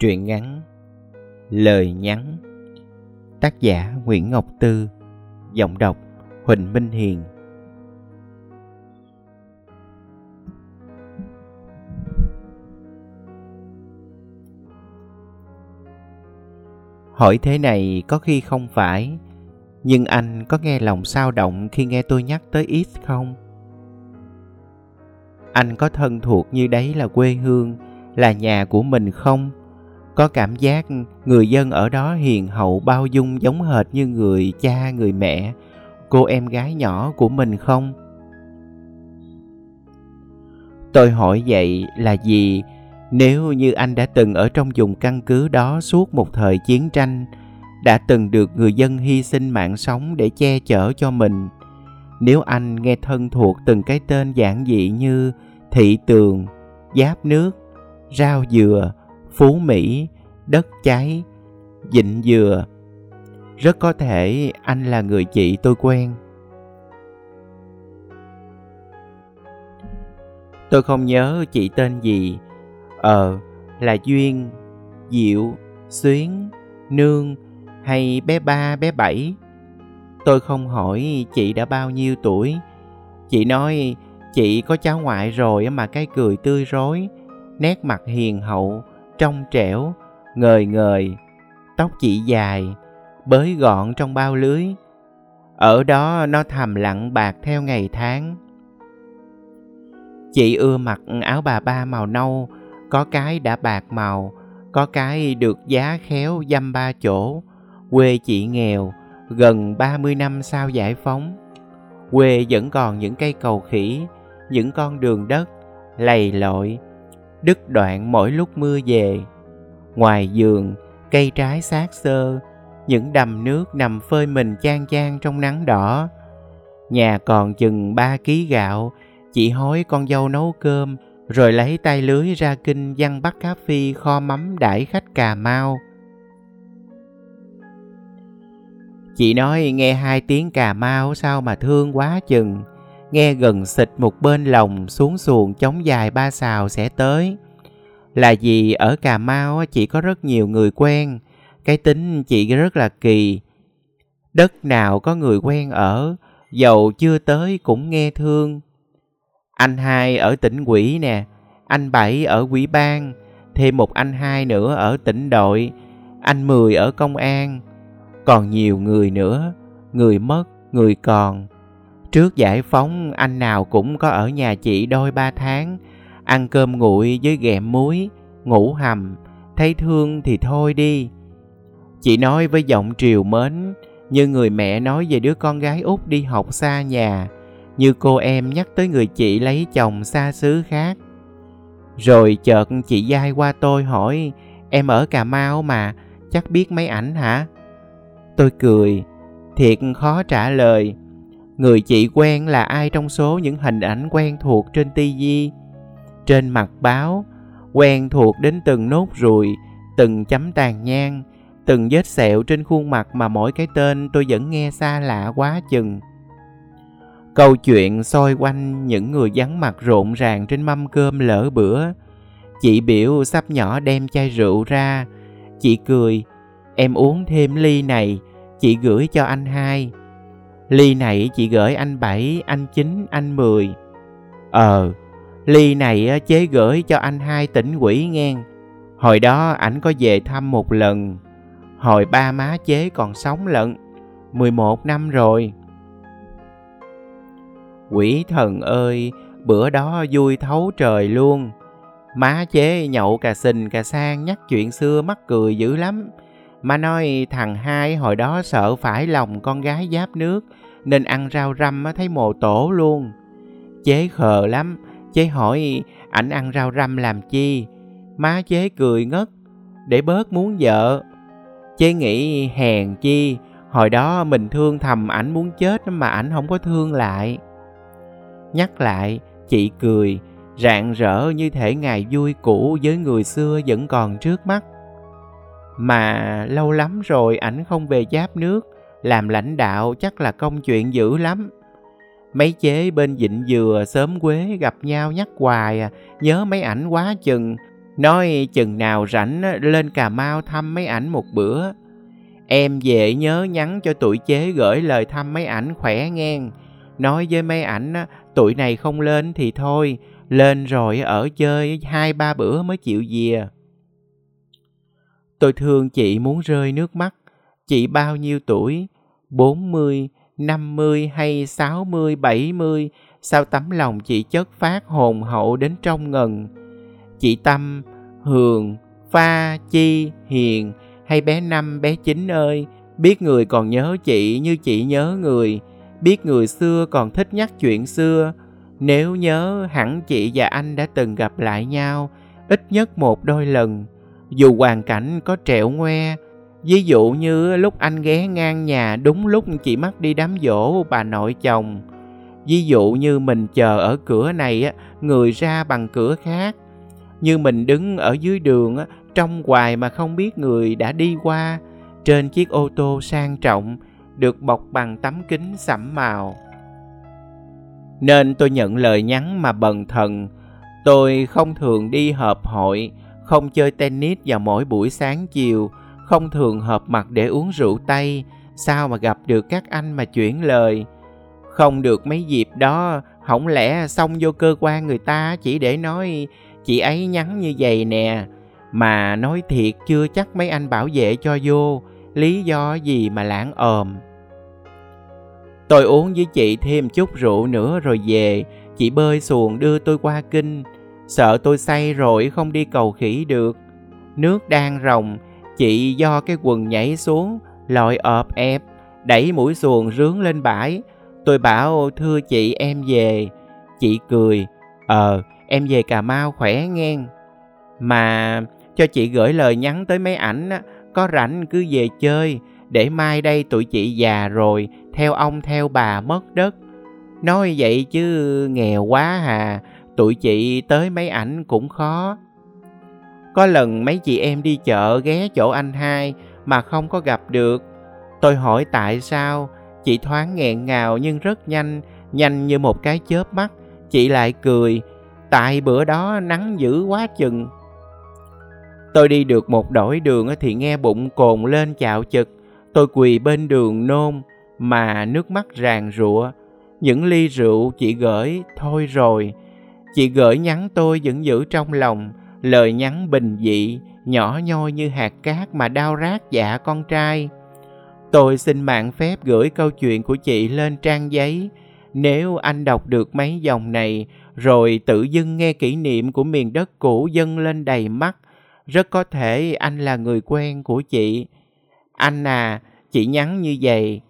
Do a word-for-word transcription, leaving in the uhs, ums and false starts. Truyện ngắn Lời nhắn, tác giả Nguyễn Ngọc Tư, giọng đọc Huỳnh Minh Hiền. Hỏi thế này có khi không phải, nhưng anh có nghe lòng xao động khi nghe tôi nhắc tới Ít không? Anh có thân thuộc như đấy là quê hương, là nhà của mình không? Có cảm giác người dân ở đó hiền hậu bao dung giống hệt như người cha, người mẹ, cô em gái nhỏ của mình không? Tôi hỏi vậy là gì? Nếu như anh đã từng ở trong vùng căn cứ đó suốt một thời chiến tranh, đã từng được người dân hy sinh mạng sống để che chở cho mình, nếu anh nghe thân thuộc từng cái tên giản dị như thị tường, giáp nước, rau dừa, phú mỹ, đất cháy, vịnh dừa, rất có thể anh là người chị tôi quen. Tôi không nhớ chị tên gì. Ờ, là Duyên, Diệu, Xuyến, Nương hay bé Ba, bé Bảy. Tôi không hỏi chị đã bao nhiêu tuổi. Chị nói chị có cháu ngoại rồi mà cái cười tươi rói, nét mặt hiền hậu, trong trẻo, ngời ngời. Tóc chị dài, bới gọn trong bao lưới. Ở đó nó thầm lặng bạc theo ngày tháng. Chị ưa mặc áo bà ba màu nâu, có cái đã bạc màu, có cái được giá khéo dăm ba chỗ. Quê chị nghèo, gần ba mươi năm sau giải phóng. Quê vẫn còn những cây cầu khỉ, những con đường đất lầy lội, đứt đoạn mỗi lúc mưa về. Ngoài giường, cây trái xác xơ, những đầm nước nằm phơi mình chan chan trong nắng đỏ. Nhà còn chừng ba ký gạo, chị hối con dâu nấu cơm, rồi lấy tay lưới ra kinh văn bắt cá phi kho mắm đãi khách Cà Mau. Chị nói nghe hai tiếng Cà Mau sao mà thương quá chừng, nghe gần xịt một bên lòng xuống xuồng chống dài ba xào sẽ tới. Là vì ở Cà Mau chị có rất nhiều người quen, cái tính chị rất là kỳ. Đất nào có người quen ở, dầu chưa tới cũng nghe thương. Anh hai ở tỉnh Quỷ nè, anh Bảy ở Quỹ Ban, thêm một anh hai nữa ở tỉnh đội, anh Mười ở công an, còn nhiều người nữa, người mất, người còn. Trước giải phóng, anh nào cũng có ở nhà chị đôi ba tháng, ăn cơm nguội với ghẹm muối, ngủ hầm, thấy thương thì thôi đi. Chị nói với giọng trìu mến, như người mẹ nói về đứa con gái út đi học xa nhà, như cô em nhắc tới người chị lấy chồng xa xứ khác. Rồi chợt chị dai qua tôi hỏi, em ở Cà Mau mà, chắc biết máy ảnh hả? Tôi cười, thiệt khó trả lời. Người chị quen là ai trong số những hình ảnh quen thuộc trên tivi, trên mặt báo, quen thuộc đến từng nốt ruồi, từng chấm tàn nhang, từng vết sẹo trên khuôn mặt mà mỗi cái tên tôi vẫn nghe xa lạ quá chừng. Câu chuyện xoay quanh những người vắng mặt rộn ràng trên mâm cơm lỡ bữa. Chị biểu sắp nhỏ đem chai rượu ra. Chị cười, em uống thêm ly này, chị gửi cho anh hai. Ly này chị gửi anh Bảy, anh Chín, anh Mười. Ờ, ly này chế gửi cho anh hai tỉnh Quỷ nghe. Hồi đó ảnh có về thăm một lần, hồi ba má chế còn sống lận, mười một năm rồi. Quỷ thần ơi, bữa đó vui thấu trời luôn. Má chế nhậu cà sình cà sang nhắc chuyện xưa mắc cười dữ lắm. Má nói thằng hai hồi đó sợ phải lòng con gái giáp nước, nên ăn rau răm thấy mồ tổ luôn. Chế khờ lắm, chế hỏi ảnh ăn rau răm làm chi. Má chế cười ngất, để bớt muốn vợ. Chế nghĩ hèn chi, hồi đó mình thương thầm ảnh muốn chết mà ảnh không có thương lại. Nhắc lại, chị cười, rạng rỡ như thể ngày vui cũ với người xưa vẫn còn trước mắt. Mà lâu lắm rồi ảnh không về giáp nước, làm lãnh đạo chắc là công chuyện dữ lắm. Mấy chế bên Vịnh Dừa, Xóm Quế gặp nhau nhắc hoài, nhớ mấy ảnh quá chừng. Nói chừng nào rảnh lên Cà Mau thăm mấy ảnh một bữa. Em về nhớ nhắn cho tụi chế gửi lời thăm mấy ảnh khỏe ngang. Nói với mấy ảnh tụi này không lên thì thôi, lên rồi ở chơi hai ba bữa mới chịu về. Tôi thương chị muốn rơi nước mắt. Chị bao nhiêu tuổi? bốn mươi, năm mươi hay sáu mươi, bảy mươi? Sao tấm lòng chị chất phát hồn hậu đến trong ngần. Chị Tâm, Hường, Pha, Chi, Hiền hay bé Năm, bé Chín ơi, biết người còn nhớ chị như chị nhớ người, biết người xưa còn thích nhắc chuyện xưa. Nếu nhớ hẳn chị và anh đã từng gặp lại nhau ít nhất một đôi lần, dù hoàn cảnh có trẹo ngoe. Ví dụ như lúc anh ghé ngang nhà đúng lúc chị mắc đi đám giỗ bà nội chồng. Ví dụ như mình chờ ở cửa này, người ra bằng cửa khác. Như mình đứng ở dưới đường, trong hoài mà không biết người đã đi qua. Trên chiếc ô tô sang trọng, được bọc bằng tấm kính sẫm màu. Nên tôi nhận lời nhắn mà bần thần. Tôi không thường đi họp hội, không chơi tennis vào mỗi buổi sáng chiều, không thường họp mặt để uống rượu Tây. Sao mà gặp được các anh mà chuyển lời? Không được mấy dịp đó, không lẽ xông vô cơ quan người ta chỉ để nói chị ấy nhắn như vậy nè. Mà nói thiệt chưa chắc mấy anh bảo vệ cho vô, lý do gì mà lãng ồm. Tôi uống với chị thêm chút rượu nữa rồi về. Chị bơi xuồng đưa tôi qua kinh. Sợ tôi say rồi không đi cầu khỉ được. Nước đang ròng, chị do cái quần nhảy xuống, lội ọp ẹp, đẩy mũi xuồng rướn lên bãi. Tôi bảo thưa chị em về. Chị cười, ờ em về Cà Mau khỏe nghe. Mà cho chị gửi lời nhắn tới mấy ảnh, có rảnh cứ về chơi, để mai đây tụi chị già rồi, theo ông theo bà mất đất. Nói vậy chứ nghèo quá hà, tụi chị tới mấy ảnh cũng khó. Có lần mấy chị em đi chợ ghé chỗ anh hai mà không có gặp được. Tôi hỏi tại sao, chị thoáng nghẹn ngào nhưng rất nhanh, nhanh như một cái chớp mắt, chị lại cười. Tại bữa đó nắng dữ quá chừng. Tôi đi được một đổi đường thì nghe bụng cồn lên chạo chực. Tôi quỳ bên đường nôn mà nước mắt ràn rụa. Những ly rượu chị gửi thôi rồi. Chị gửi nhắn tôi vẫn giữ trong lòng. Lời nhắn bình dị, nhỏ nhoi như hạt cát mà đau rát dạ con trai. Tôi xin mạn phép gửi câu chuyện của chị lên trang giấy. Nếu anh đọc được mấy dòng này, rồi tự dưng nghe kỷ niệm của miền đất cũ dâng lên đầy mắt, rất có thể anh là người quen của chị. Anh à, chị nhắn như vậy,